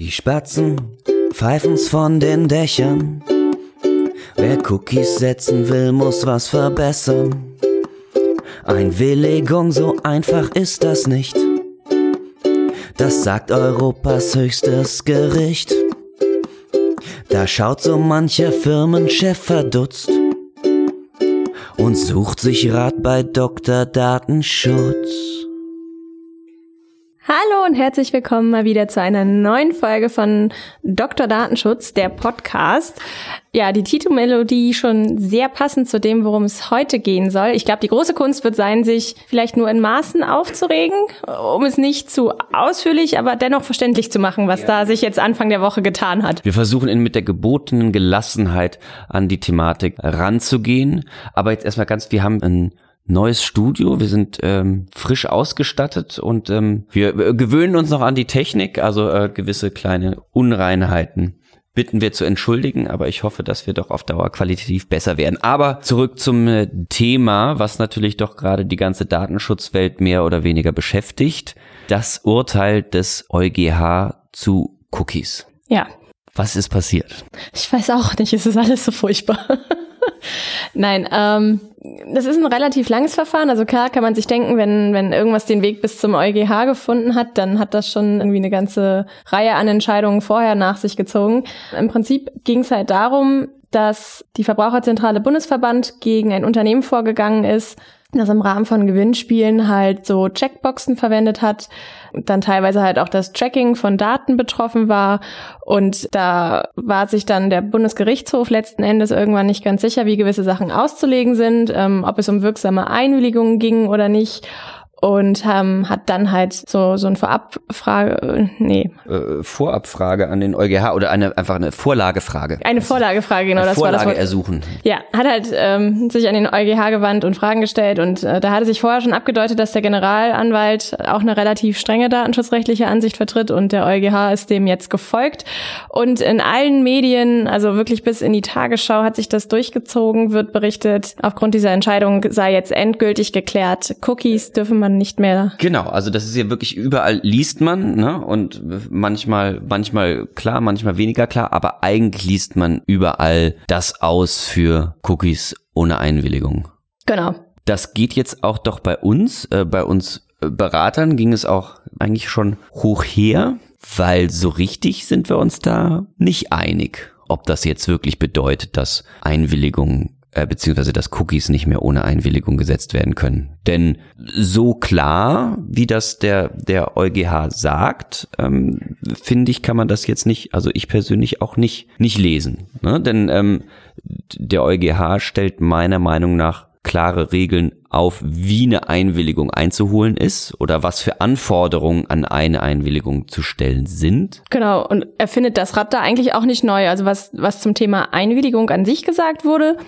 Die Spatzen pfeifen's von den Dächern. Wer Cookies setzen will, muss was verbessern. Einwilligung, so einfach ist das nicht. Das sagt Europas höchstes Gericht. Da schaut so mancher Firmenchef verdutzt und sucht sich Rat bei Dr. Datenschutz. Hallo und herzlich willkommen mal wieder zu einer neuen Folge von Dr. Datenschutz, der Podcast. Ja, die Titelmelodie schon sehr passend zu dem, worum es heute gehen soll. Ich glaube, die große Kunst wird sein, sich vielleicht nur in Maßen aufzuregen, um es nicht zu ausführlich, aber dennoch verständlich zu machen, was da sich jetzt Anfang der Woche getan hat. Wir versuchen mit der gebotenen Gelassenheit an die Thematik ranzugehen. Aber jetzt erstmal ganz, wir haben ein neues Studio, wir sind frisch ausgestattet und wir gewöhnen uns noch an die Technik, also gewisse kleine Unreinheiten bitten wir zu entschuldigen, aber ich hoffe, dass wir doch auf Dauer qualitativ besser werden. Aber zurück zum Thema, was natürlich doch gerade die ganze Datenschutzwelt mehr oder weniger beschäftigt, das Urteil des EuGH zu Cookies. Ja. Was ist passiert? Ich weiß auch nicht, es ist alles so furchtbar. Nein, das ist ein relativ langes Verfahren. Also klar kann man sich denken, wenn irgendwas den Weg bis zum EuGH gefunden hat, dann hat das schon irgendwie eine ganze Reihe an Entscheidungen vorher nach sich gezogen. Im Prinzip ging es halt darum, dass die Verbraucherzentrale Bundesverband gegen ein Unternehmen vorgegangen ist, das im Rahmen von Gewinnspielen halt so Checkboxen verwendet hat, dann teilweise halt auch das Tracking von Daten betroffen war und da war sich dann der Bundesgerichtshof letzten Endes irgendwann nicht ganz sicher, wie gewisse Sachen auszulegen sind, ob es um wirksame Einwilligungen ging oder nicht. Und hat dann halt so ein Vorabfrage an den EuGH oder einfach eine Vorlagefrage. Eine Vorlagefrage, genau. Das war das Wort. Vorlage ersuchen. Ja, hat halt sich an den EuGH gewandt und Fragen gestellt und da hatte sich vorher schon abgedeutet, dass der Generalanwalt auch eine relativ strenge datenschutzrechtliche Ansicht vertritt und der EuGH ist dem jetzt gefolgt und in allen Medien, also wirklich bis in die Tagesschau hat sich das durchgezogen, wird berichtet, aufgrund dieser Entscheidung sei jetzt endgültig geklärt, Cookies dürfen man nicht mehr. Genau, also das ist ja wirklich überall liest man, ne? Und manchmal klar, manchmal weniger klar, aber eigentlich liest man überall das aus für Cookies ohne Einwilligung. Genau. Das geht jetzt auch doch bei uns Beratern ging es auch eigentlich schon hoch her, weil so richtig sind wir uns da nicht einig, ob das jetzt wirklich bedeutet, dass Einwilligungen beziehungsweise dass Cookies nicht mehr ohne Einwilligung gesetzt werden können. Denn so klar, wie das der EuGH sagt, finde ich, kann man das jetzt nicht, also ich persönlich auch nicht lesen. Ne? Denn der EuGH stellt meiner Meinung nach klare Regeln auf, wie eine Einwilligung einzuholen ist oder was für Anforderungen an eine Einwilligung zu stellen sind. Genau, und er findet das Rad da eigentlich auch nicht neu. Also was zum Thema Einwilligung an sich gesagt wurde,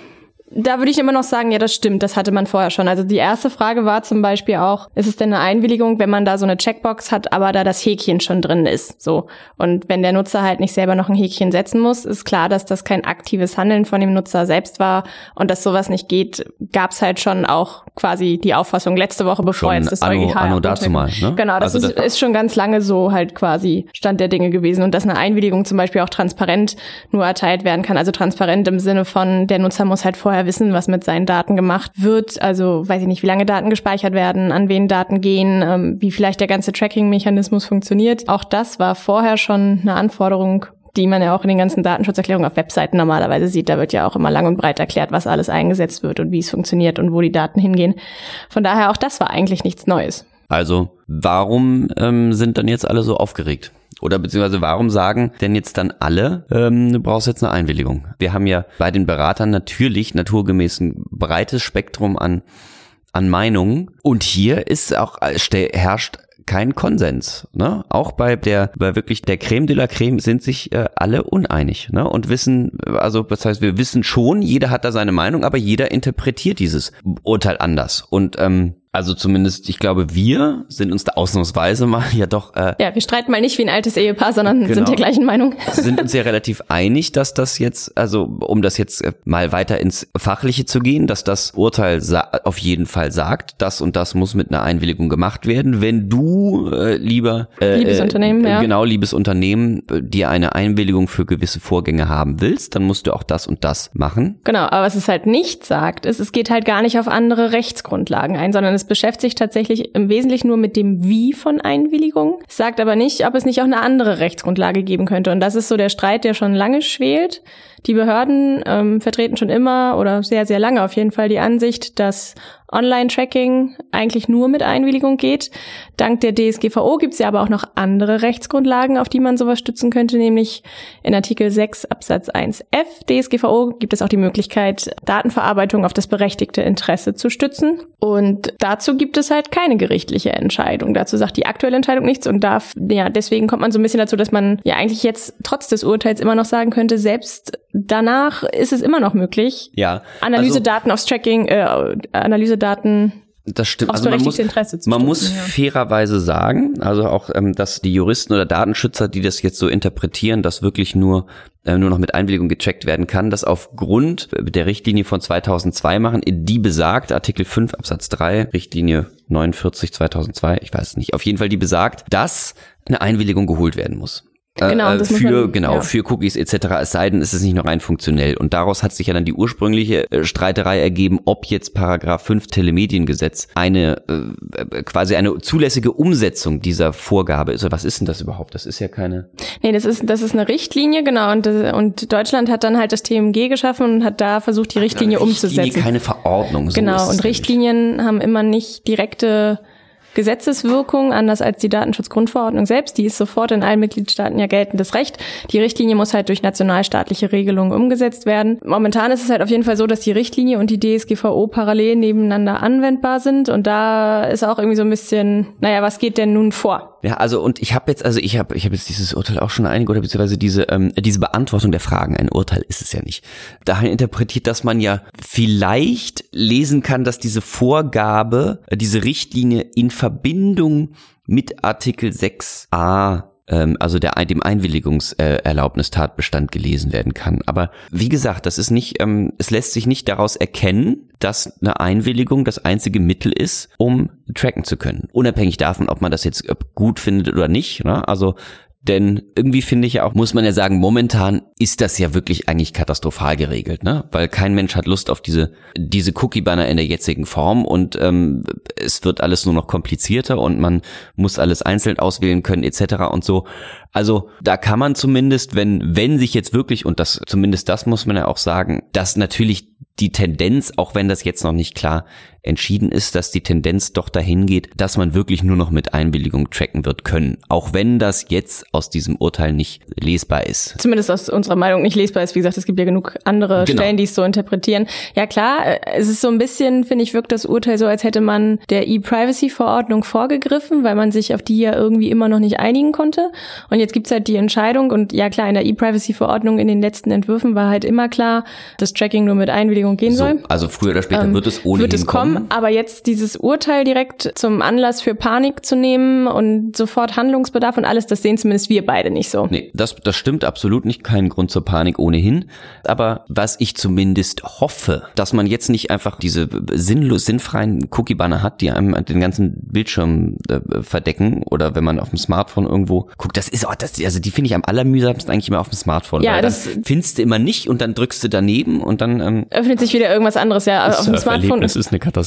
da würde ich immer noch sagen, ja, das stimmt, das hatte man vorher schon. Also die erste Frage war zum Beispiel auch, ist es denn eine Einwilligung, wenn man da so eine Checkbox hat, aber da das Häkchen schon drin ist, so. Und wenn der Nutzer halt nicht selber noch ein Häkchen setzen muss, ist klar, dass das kein aktives Handeln von dem Nutzer selbst war und dass sowas nicht geht, gab's halt schon auch quasi die Auffassung letzte Woche, bevor jetzt das EuGH dazu mal, ne? Genau, das, also das ist schon ganz lange so halt quasi Stand der Dinge gewesen und dass eine Einwilligung zum Beispiel auch transparent nur erteilt werden kann, also transparent im Sinne von, der Nutzer muss halt vorher wissen, was mit seinen Daten gemacht wird, also weiß ich nicht, wie lange Daten gespeichert werden, an wen Daten gehen, wie vielleicht der ganze Tracking-Mechanismus funktioniert. Auch das war vorher schon eine Anforderung, die man ja auch in den ganzen Datenschutzerklärungen auf Webseiten normalerweise sieht. Da wird ja auch immer lang und breit erklärt, was alles eingesetzt wird und wie es funktioniert und wo die Daten hingehen. Von daher, auch das war eigentlich nichts Neues. Also warum sind dann jetzt alle so aufgeregt? Oder beziehungsweise warum sagen denn jetzt dann alle, du brauchst jetzt eine Einwilligung? Wir haben ja bei den Beratern natürlich naturgemäß ein breites Spektrum an Meinungen. Und hier ist auch herrscht kein Konsens. Ne? Auch bei wirklich der Creme de la Creme sind sich alle uneinig, ne? Und wissen, also das heißt, wir wissen schon, jeder hat da seine Meinung, aber jeder interpretiert dieses Urteil anders. Und Also zumindest, ich glaube, wir sind uns da ausnahmsweise mal ja doch... wir streiten mal nicht wie ein altes Ehepaar, sondern sind der gleichen Meinung. Sind uns ja relativ einig, dass das jetzt, also um das jetzt mal weiter ins Fachliche zu gehen, dass das Urteil auf jeden Fall sagt, das und das muss mit einer Einwilligung gemacht werden. Wenn du, liebes Unternehmen, liebes Unternehmen, dir eine Einwilligung für gewisse Vorgänge haben willst, dann musst du auch das und das machen. Genau, aber was es halt nicht sagt, ist, es geht halt gar nicht auf andere Rechtsgrundlagen ein, sondern es beschäftigt sich tatsächlich im Wesentlichen nur mit dem Wie von Einwilligung, sagt aber nicht, ob es nicht auch eine andere Rechtsgrundlage geben könnte. Und das ist so der Streit, der schon lange schwelt. Die Behörden vertreten schon immer oder sehr, sehr lange auf jeden Fall die Ansicht, dass Online-Tracking eigentlich nur mit Einwilligung geht. Dank der DSGVO gibt es ja aber auch noch andere Rechtsgrundlagen, auf die man sowas stützen könnte, nämlich in Artikel 6 Absatz 1f DSGVO gibt es auch die Möglichkeit, Datenverarbeitung auf das berechtigte Interesse zu stützen. Und dazu gibt es halt keine gerichtliche Entscheidung. Dazu sagt die aktuelle Entscheidung nichts und deswegen kommt man so ein bisschen dazu, dass man ja eigentlich jetzt trotz des Urteils immer noch sagen könnte, selbst danach ist es immer noch möglich, Analysedaten. Das stimmt. Also man muss fairerweise sagen, also auch, dass die Juristen oder Datenschützer, die das jetzt so interpretieren, dass wirklich nur noch mit Einwilligung gecheckt werden kann, das aufgrund der Richtlinie von 2002 machen, die besagt, Artikel 5 Absatz 3, Richtlinie 49 2002, ich weiß nicht, auf jeden Fall die besagt, dass eine Einwilligung geholt werden muss. Für Cookies etc., es sei denn, es ist nicht nur rein funktionell. Und daraus hat sich ja dann die ursprüngliche Streiterei ergeben, ob jetzt Paragraph 5 Telemediengesetz eine quasi eine zulässige Umsetzung dieser Vorgabe ist. Was ist denn das überhaupt? Das ist ja keine... Nee, das ist eine Richtlinie, genau. Und Deutschland hat dann halt das TMG geschaffen und hat da versucht, die Richtlinie umzusetzen. Richtlinie, keine Verordnung. So genau, und Richtlinien haben immer nicht direkte... Gesetzeswirkung, anders als die Datenschutzgrundverordnung selbst, die ist sofort in allen Mitgliedstaaten ja geltendes Recht. Die Richtlinie muss halt durch nationalstaatliche Regelungen umgesetzt werden. Momentan ist es halt auf jeden Fall so, dass die Richtlinie und die DSGVO parallel nebeneinander anwendbar sind und da ist auch irgendwie so ein bisschen, was geht denn nun vor? Ja, also und ich habe jetzt dieses Urteil auch schon einige oder beziehungsweise diese Beantwortung der Fragen, ein Urteil ist es ja nicht. Daher interpretiert, dass man ja vielleicht lesen kann, dass diese Vorgabe, diese Richtlinie in Verbindung mit Artikel 6a, also dem Einwilligungserlaubnistatbestand gelesen werden kann. Aber wie gesagt, das ist nicht, es lässt sich nicht daraus erkennen, dass eine Einwilligung das einzige Mittel ist, um tracken zu können. Unabhängig davon, ob man das jetzt gut findet oder nicht, ne? Also, denn irgendwie finde ich ja auch, muss man ja sagen, momentan ist das ja wirklich eigentlich katastrophal geregelt, ne? Weil kein Mensch hat Lust auf diese Cookie-Banner in der jetzigen Form und es wird alles nur noch komplizierter und man muss alles einzeln auswählen können etc. und so. Also da kann man zumindest, wenn sich jetzt wirklich, und das zumindest das muss man ja auch sagen, dass natürlich die Tendenz, auch wenn das jetzt noch nicht klar entschieden ist, dass die Tendenz doch dahin geht, dass man wirklich nur noch mit Einwilligung tracken wird können. Auch wenn das jetzt aus diesem Urteil nicht lesbar ist. Zumindest aus unserer Meinung nicht lesbar ist. Wie gesagt, es gibt ja genug andere Stellen, die es so interpretieren. Ja klar, es ist so ein bisschen, finde ich, wirkt das Urteil so, als hätte man der E-Privacy-Verordnung vorgegriffen, weil man sich auf die ja irgendwie immer noch nicht einigen konnte. Und jetzt gibt's halt die Entscheidung und ja klar, in der E-Privacy-Verordnung in den letzten Entwürfen war halt immer klar, dass Tracking nur mit Einwilligung gehen soll. Also früher oder später wird es ohnehin kommen. Aber jetzt dieses Urteil direkt zum Anlass für Panik zu nehmen und sofort Handlungsbedarf und alles, das sehen zumindest wir beide nicht so. Nee, das stimmt absolut nicht. Kein Grund zur Panik ohnehin. Aber was ich zumindest hoffe, dass man jetzt nicht einfach diese sinnfreien Cookie-Banner hat, die einem den ganzen Bildschirm verdecken oder wenn man auf dem Smartphone irgendwo guckt. Das ist auch, die finde ich am allermühsamsten eigentlich immer auf dem Smartphone. Ja, weil das findest du immer nicht und dann drückst du daneben und dann... öffnet sich wieder irgendwas anderes, ja. Auf dem Smartphone. Das ist eine Katastrophe.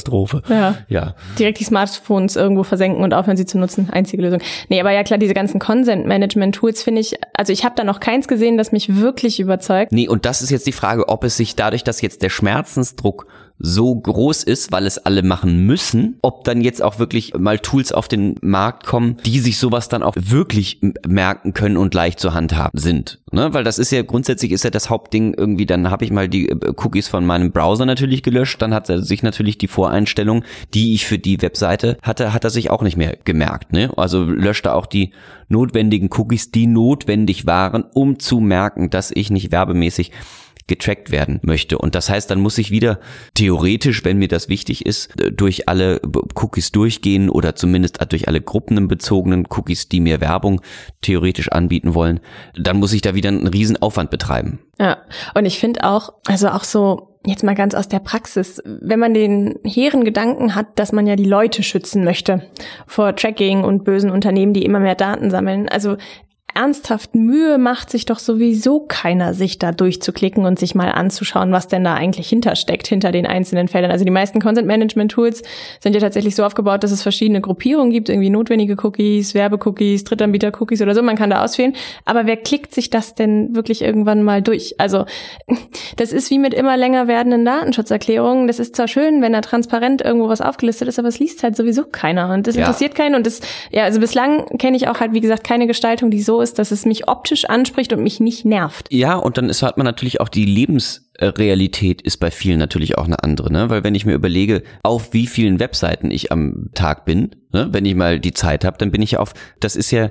Ja. Direkt die Smartphones irgendwo versenken und aufhören sie zu nutzen. Einzige Lösung. Nee, aber ja klar, diese ganzen Consent-Management-Tools finde ich, also ich habe da noch keins gesehen, das mich wirklich überzeugt. Nee, und das ist jetzt die Frage, ob es sich dadurch, dass jetzt der Schmerzensdruck so groß ist, weil es alle machen müssen, ob dann jetzt auch wirklich mal Tools auf den Markt kommen, die sich sowas dann auch wirklich merken können und leicht zur Handhaben sind. Ne? Weil das ist ja, grundsätzlich ist ja das Hauptding irgendwie, dann habe ich mal die Cookies von meinem Browser natürlich gelöscht, dann hat er sich natürlich die Voreinstellung, die ich für die Webseite hatte, hat er sich auch nicht mehr gemerkt. Ne? Also löschte auch die notwendigen Cookies, die notwendig waren, um zu merken, dass ich nicht werbemäßig getrackt werden möchte. Und das heißt, dann muss ich wieder theoretisch, wenn mir das wichtig ist, durch alle Cookies durchgehen oder zumindest durch alle gruppenbezogenen Cookies, die mir Werbung theoretisch anbieten wollen, dann muss ich da wieder einen riesen Aufwand betreiben. Ja, und ich finde auch, also auch so jetzt mal ganz aus der Praxis, wenn man den hehren Gedanken hat, dass man ja die Leute schützen möchte vor Tracking und bösen Unternehmen, die immer mehr Daten sammeln. Also ernsthaft Mühe macht sich doch sowieso keiner, sich da durchzuklicken und sich mal anzuschauen, was denn da eigentlich hintersteckt, hinter den einzelnen Feldern. Also die meisten Consent-Management-Tools sind ja tatsächlich so aufgebaut, dass es verschiedene Gruppierungen gibt, irgendwie notwendige Cookies, Werbecookies, Drittanbieter-Cookies oder so, man kann da auswählen. Aber wer klickt sich das denn wirklich irgendwann mal durch? Also das ist wie mit immer länger werdenden Datenschutzerklärungen. Das ist zwar schön, wenn da transparent irgendwo was aufgelistet ist, aber es liest halt sowieso keiner und das interessiert keinen. Und das, ja, also bislang kenne ich auch halt, wie gesagt, keine Gestaltung, die so ist, dass es mich optisch anspricht und mich nicht nervt. Ja, und dann hat man natürlich auch die Lebensrealität ist bei vielen natürlich auch eine andere, ne? Weil wenn ich mir überlege, auf wie vielen Webseiten ich am Tag bin, ne? Wenn ich mal die Zeit habe, dann bin ich auf, das ist ja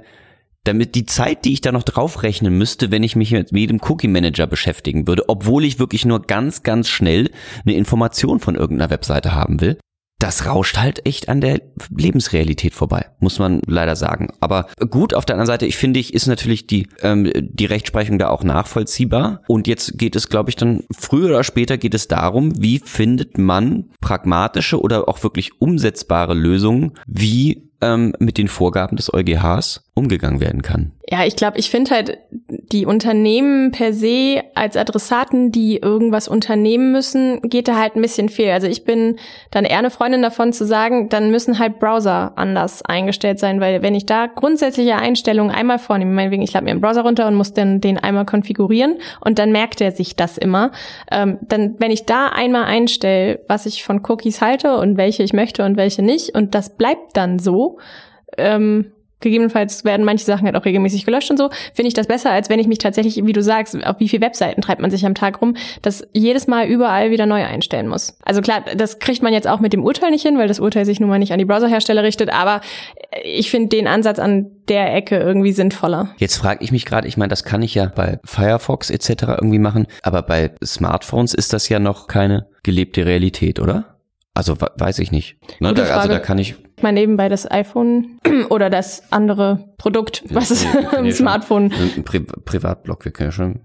damit die Zeit, die ich da noch draufrechnen müsste, wenn ich mich mit jedem Cookie-Manager beschäftigen würde, obwohl ich wirklich nur ganz, ganz schnell eine Information von irgendeiner Webseite haben will. Das rauscht halt echt an der Lebensrealität vorbei, muss man leider sagen. Aber gut, auf der anderen Seite, ich finde, ist natürlich die Rechtsprechung da auch nachvollziehbar. Und jetzt geht es, glaube ich, dann früher oder später geht es darum, wie findet man pragmatische oder auch wirklich umsetzbare Lösungen, wie mit den Vorgaben des EuGHs umgegangen werden kann. Ja, ich glaube, ich finde halt die Unternehmen per se als Adressaten, die irgendwas unternehmen müssen, geht da halt ein bisschen fehl. Also ich bin dann eher eine Freundin davon zu sagen, dann müssen halt Browser anders eingestellt sein, weil wenn ich da grundsätzliche Einstellungen einmal vornehme, meinetwegen, ich lade mir einen Browser runter und muss dann den einmal konfigurieren und dann merkt er sich das immer. Dann, wenn ich da einmal einstelle, was ich von Cookies halte und welche ich möchte und welche nicht und das bleibt dann so, gegebenenfalls werden manche Sachen halt auch regelmäßig gelöscht und so, finde ich das besser, als wenn ich mich tatsächlich, wie du sagst, auf wie viele Webseiten treibt man sich am Tag rum, das jedes Mal überall wieder neu einstellen muss. Also klar, das kriegt man jetzt auch mit dem Urteil nicht hin, weil das Urteil sich nun mal nicht an die Browserhersteller richtet, aber ich finde den Ansatz an der Ecke irgendwie sinnvoller. Jetzt frage ich mich gerade, ich meine, das kann ich ja bei Firefox etc. irgendwie machen, aber bei Smartphones ist das ja noch keine gelebte Realität, oder? Also weiß ich nicht. Ne, da kann ich mal nebenbei das iPhone oder das andere Produkt, was ist ein Smartphone? Ein Privatblog, wir können ja schon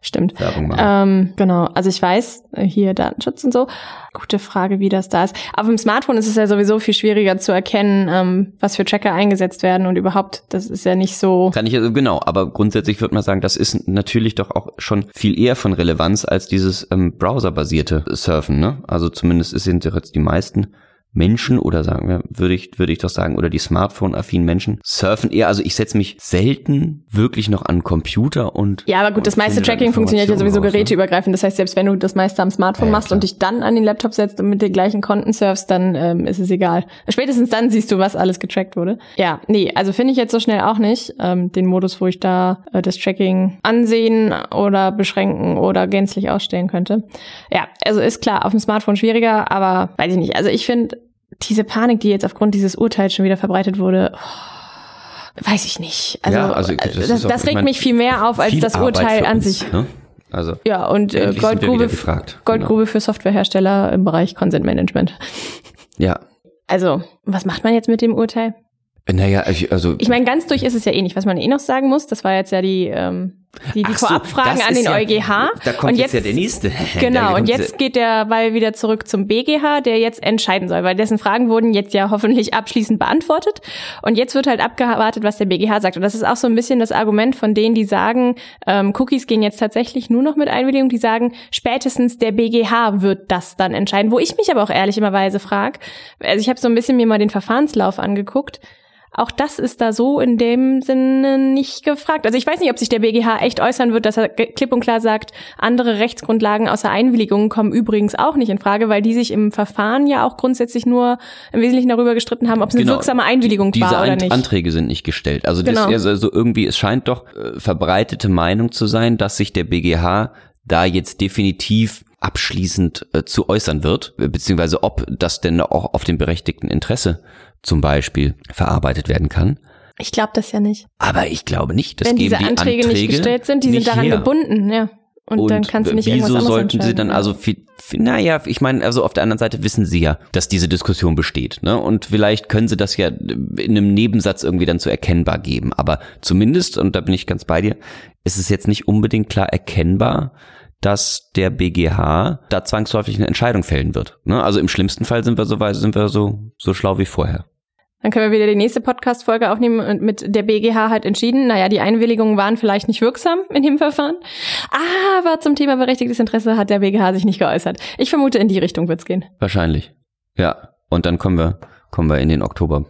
stimmt. Werbung machen. Genau, also ich weiß, hier Datenschutz und so. Gute Frage, wie das da ist. Auf dem Smartphone ist es ja sowieso viel schwieriger zu erkennen, was für Tracker eingesetzt werden und überhaupt, das ist ja nicht so. Kann ich also genau, aber grundsätzlich würde man sagen, das ist natürlich doch auch schon viel eher von Relevanz als dieses browserbasierte Surfen, ne? Also zumindest sind jetzt die meisten Menschen oder sagen wir, würde ich doch sagen, oder die Smartphone-affinen Menschen surfen eher, also ich setze mich selten wirklich noch an Computer und... Ja, aber gut, das meiste Tracking funktioniert ja sowieso geräteübergreifend, das heißt, selbst wenn du das meiste am Smartphone machst und dich dann an den Laptop setzt und mit den gleichen Konten surfst, dann ist es egal. Spätestens dann siehst du, was alles getrackt wurde. Ja, nee, also finde ich jetzt so schnell auch nicht den Modus, wo ich da das Tracking ansehen oder beschränken oder gänzlich ausstellen könnte. Ja, also ist klar, auf dem Smartphone schwieriger, aber weiß ich nicht, also ich finde diese Panik, die jetzt aufgrund dieses Urteils schon wieder verbreitet wurde, weiß ich nicht. Also das regt mich viel mehr auf als das Urteil an sich. Ne? Also, ja, und Goldgrube für Softwarehersteller im Bereich Consent Management. Ja. Also, was macht man jetzt mit dem Urteil? Naja, also... Ich meine, ganz durch ist es ja eh nicht. Was man eh noch sagen muss, das war jetzt ja die Vorabfragen an den EuGH. Da kommt und jetzt ja der nächste. Genau, und jetzt geht der Ball wieder zurück zum BGH, der jetzt entscheiden soll, weil dessen Fragen wurden jetzt ja hoffentlich abschließend beantwortet. Und jetzt wird halt abgewartet, was der BGH sagt. Und das ist auch so ein bisschen das Argument von denen, die sagen, Cookies gehen jetzt tatsächlich nur noch mit Einwilligung, die sagen, spätestens der BGH wird das dann entscheiden. Wo ich mich aber auch ehrlich immerweise frage, also ich habe so ein bisschen mir mal den Verfahrenslauf angeguckt, auch das ist da so in dem Sinne nicht gefragt. Also ich weiß nicht, ob sich der BGH echt äußern wird, dass er klipp und klar sagt, andere Rechtsgrundlagen außer Einwilligungen kommen übrigens auch nicht in Frage, weil die sich im Verfahren ja auch grundsätzlich nur im Wesentlichen darüber gestritten haben, ob es eine wirksame Einwilligung war oder nicht. Diese Anträge sind nicht gestellt. Also das ist also irgendwie, es scheint doch verbreitete Meinung zu sein, dass sich der BGH da jetzt definitiv abschließend zu äußern wird, beziehungsweise ob das denn auch auf dem berechtigten Interesse zum Beispiel verarbeitet werden kann. Ich glaube das ja nicht. Aber ich glaube nicht, dass wenn diese Anträge nicht gestellt sind, die sind daran gebunden, ja. Und dann kannst du nicht irgendwas anderes entscheiden. Wieso sollten sie dann naja, ich meine, also auf der anderen Seite wissen sie ja, dass diese Diskussion besteht, ne? Und vielleicht können sie das ja in einem Nebensatz irgendwie dann so erkennbar geben. Aber zumindest, und da bin ich ganz bei dir, ist es jetzt nicht unbedingt klar erkennbar, dass der BGH da zwangsläufig eine Entscheidung fällen wird, ne? Also im schlimmsten Fall sind wir so schlau wie vorher. Dann können wir wieder die nächste Podcast-Folge aufnehmen und mit der BGH halt entschieden, naja, die Einwilligungen waren vielleicht nicht wirksam in dem Verfahren, aber zum Thema berechtigtes Interesse hat der BGH sich nicht geäußert. Ich vermute, in die Richtung wird's gehen. Wahrscheinlich, ja. Und dann kommen wir in den Oktober-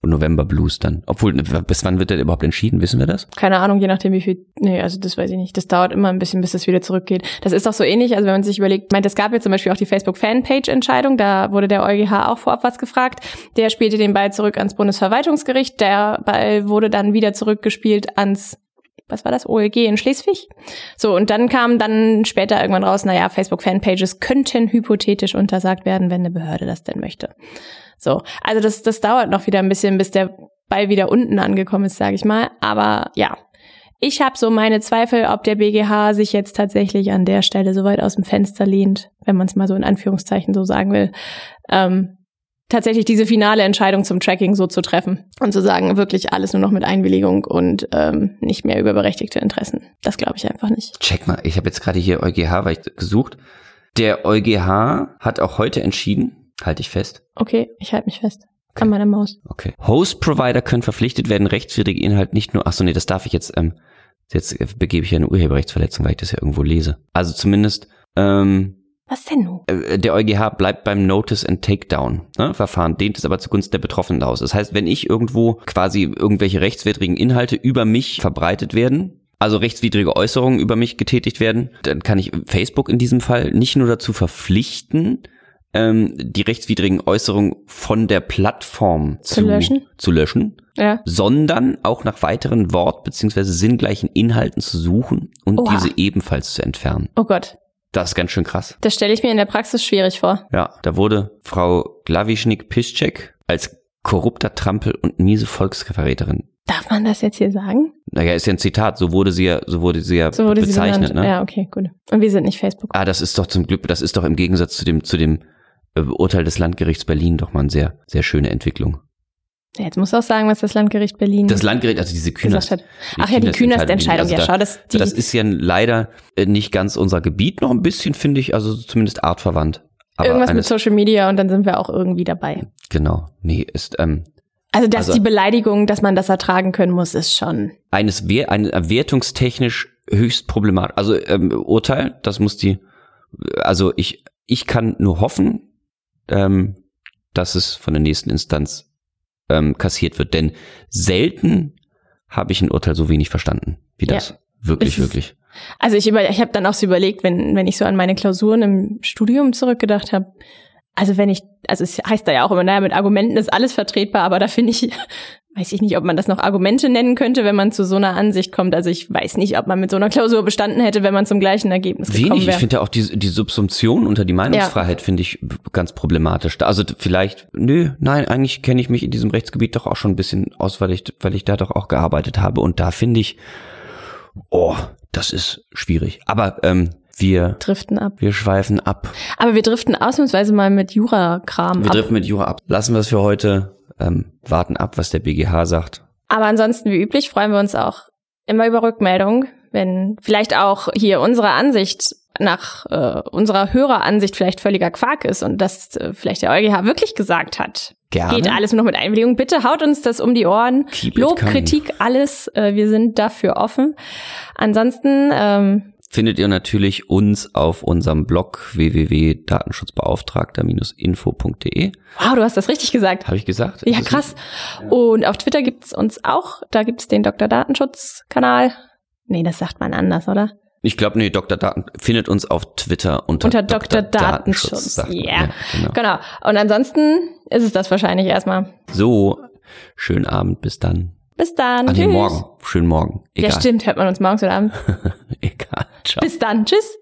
und November-Blues dann. Obwohl, bis wann wird das überhaupt entschieden? Wissen wir das? Keine Ahnung, je nachdem wie viel, nee, also das weiß ich nicht. Das dauert immer ein bisschen, bis das wieder zurückgeht. Das ist doch so ähnlich, also wenn man sich überlegt, es gab ja zum Beispiel auch die Facebook-Fanpage-Entscheidung, da wurde der EuGH auch vorab was gefragt. Der spielte den Ball zurück ans Bundesverwaltungsgericht, der Ball wurde dann wieder zurückgespielt ans, was war das, OLG in Schleswig? So, und dann kam dann später irgendwann raus, naja, Facebook-Fanpages könnten hypothetisch untersagt werden, wenn eine Behörde das denn möchte. So, also das dauert noch wieder ein bisschen, bis der Ball wieder unten angekommen ist, sage ich mal. Aber ja, ich habe so meine Zweifel, ob der BGH sich jetzt tatsächlich an der Stelle so weit aus dem Fenster lehnt, wenn man es mal so in Anführungszeichen so sagen will, tatsächlich diese finale Entscheidung zum Tracking so zu treffen und zu sagen, wirklich alles nur noch mit Einwilligung und nicht mehr über berechtigte Interessen. Das glaube ich einfach nicht. Check mal, ich habe jetzt gerade hier EuGH gesucht. Der EuGH hat auch heute entschieden, halte ich fest. Okay, ich halte mich fest. Okay. An meiner Maus. Okay. Host-Provider können verpflichtet werden, rechtswidrige Inhalte nicht nur... Achso, nee, das darf ich jetzt... jetzt begebe ich ja eine Urheberrechtsverletzung, weil ich das ja irgendwo lese. Also zumindest... was denn nun? Der EuGH bleibt beim Notice and Takedown, ne, Verfahren, dehnt es aber zugunsten der Betroffenen aus. Das heißt, wenn ich irgendwo quasi irgendwelche rechtswidrigen Inhalte über mich verbreitet werden... Also rechtswidrige Äußerungen über mich getätigt werden, dann kann ich Facebook in diesem Fall nicht nur dazu verpflichten... die rechtswidrigen Äußerungen von der Plattform zu löschen, ja, sondern auch nach weiteren Wort- bzw. sinngleichen Inhalten zu suchen und diese ebenfalls zu entfernen. Oh Gott. Das ist ganz schön krass. Das stelle ich mir in der Praxis schwierig vor. Ja, da wurde Frau Glawischnig-Piesczek als korrupter Trampel und miese Volksverräterin. Darf man das jetzt hier sagen? Naja, ist ja ein Zitat. So wurde sie bezeichnet, ne? Ja, okay, gut. Und wir sind nicht Facebook. Ah, das ist doch zum Glück, das ist doch im Gegensatz zu dem Urteil des Landgerichts Berlin doch mal eine sehr, sehr schöne Entwicklung. Ja, jetzt musst du auch sagen, was das Landgericht Berlin... Das Landgericht, also diese Künast... die Künast-Entscheidung, also schau, das ist ja leider nicht ganz unser Gebiet, noch ein bisschen, finde ich, also zumindest artverwandt. Aber irgendwas mit Social Media und dann sind wir auch irgendwie dabei. Genau, nee, ist... die Beleidigung, dass man das ertragen können muss, ist schon... Eine wertungstechnisch höchst problematisch. Also Urteil, das muss die... Also ich kann nur hoffen, dass es von der nächsten Instanz kassiert wird. Denn selten habe ich ein Urteil so wenig verstanden wie das. Ja. Wirklich. Also ich habe dann auch so überlegt, wenn ich so an meine Klausuren im Studium zurückgedacht habe. Also es heißt da ja auch immer, naja, mit Argumenten ist alles vertretbar, aber da finde ich... Weiß ich nicht, ob man das noch Argumente nennen könnte, wenn man zu so einer Ansicht kommt. Also ich weiß nicht, ob man mit so einer Klausur bestanden hätte, wenn man zum gleichen Ergebnis gekommen wäre. Ich finde ja auch die Subsumption unter die Meinungsfreiheit, finde ich ganz problematisch. Also vielleicht, eigentlich kenne ich mich in diesem Rechtsgebiet doch auch schon ein bisschen aus, weil ich da doch auch gearbeitet habe. Und da finde ich, das ist schwierig. Aber wir driften ab. Wir schweifen ab. Aber wir driften ausnahmsweise mal mit Jura-Kram ab. Wir driften mit Jura ab. Lassen wir es für heute... warten ab, was der BGH sagt. Aber ansonsten, wie üblich, freuen wir uns auch immer über Rückmeldung, wenn vielleicht auch hier unsere Ansicht nach unserer Höreransicht vielleicht völliger Quark ist und das vielleicht der EuGH wirklich gesagt hat. Gerne. Geht alles nur noch mit Einwilligung. Bitte haut uns das um die Ohren. Lob, Kritik, alles. Wir sind dafür offen. Ansonsten... findet ihr natürlich uns auf unserem Blog www.datenschutzbeauftragter-info.de. Wow, du hast das richtig gesagt. Habe ich gesagt? Ja, krass. Ja. Und auf Twitter gibt's uns auch. Da gibt's den Dr. Datenschutz-Kanal. Nee, das sagt man anders, oder? Ich glaube, Dr. Daten findet uns auf Twitter unter Dr. Datenschutz. Ja, genau. Und ansonsten ist es das wahrscheinlich erstmal. So, schönen Abend, bis dann. Bis dann. Tschüss. Morgen. Schönen Morgen. Egal. Ja, stimmt. Hört man uns morgens oder abends? Egal. Ciao. Bis dann. Tschüss.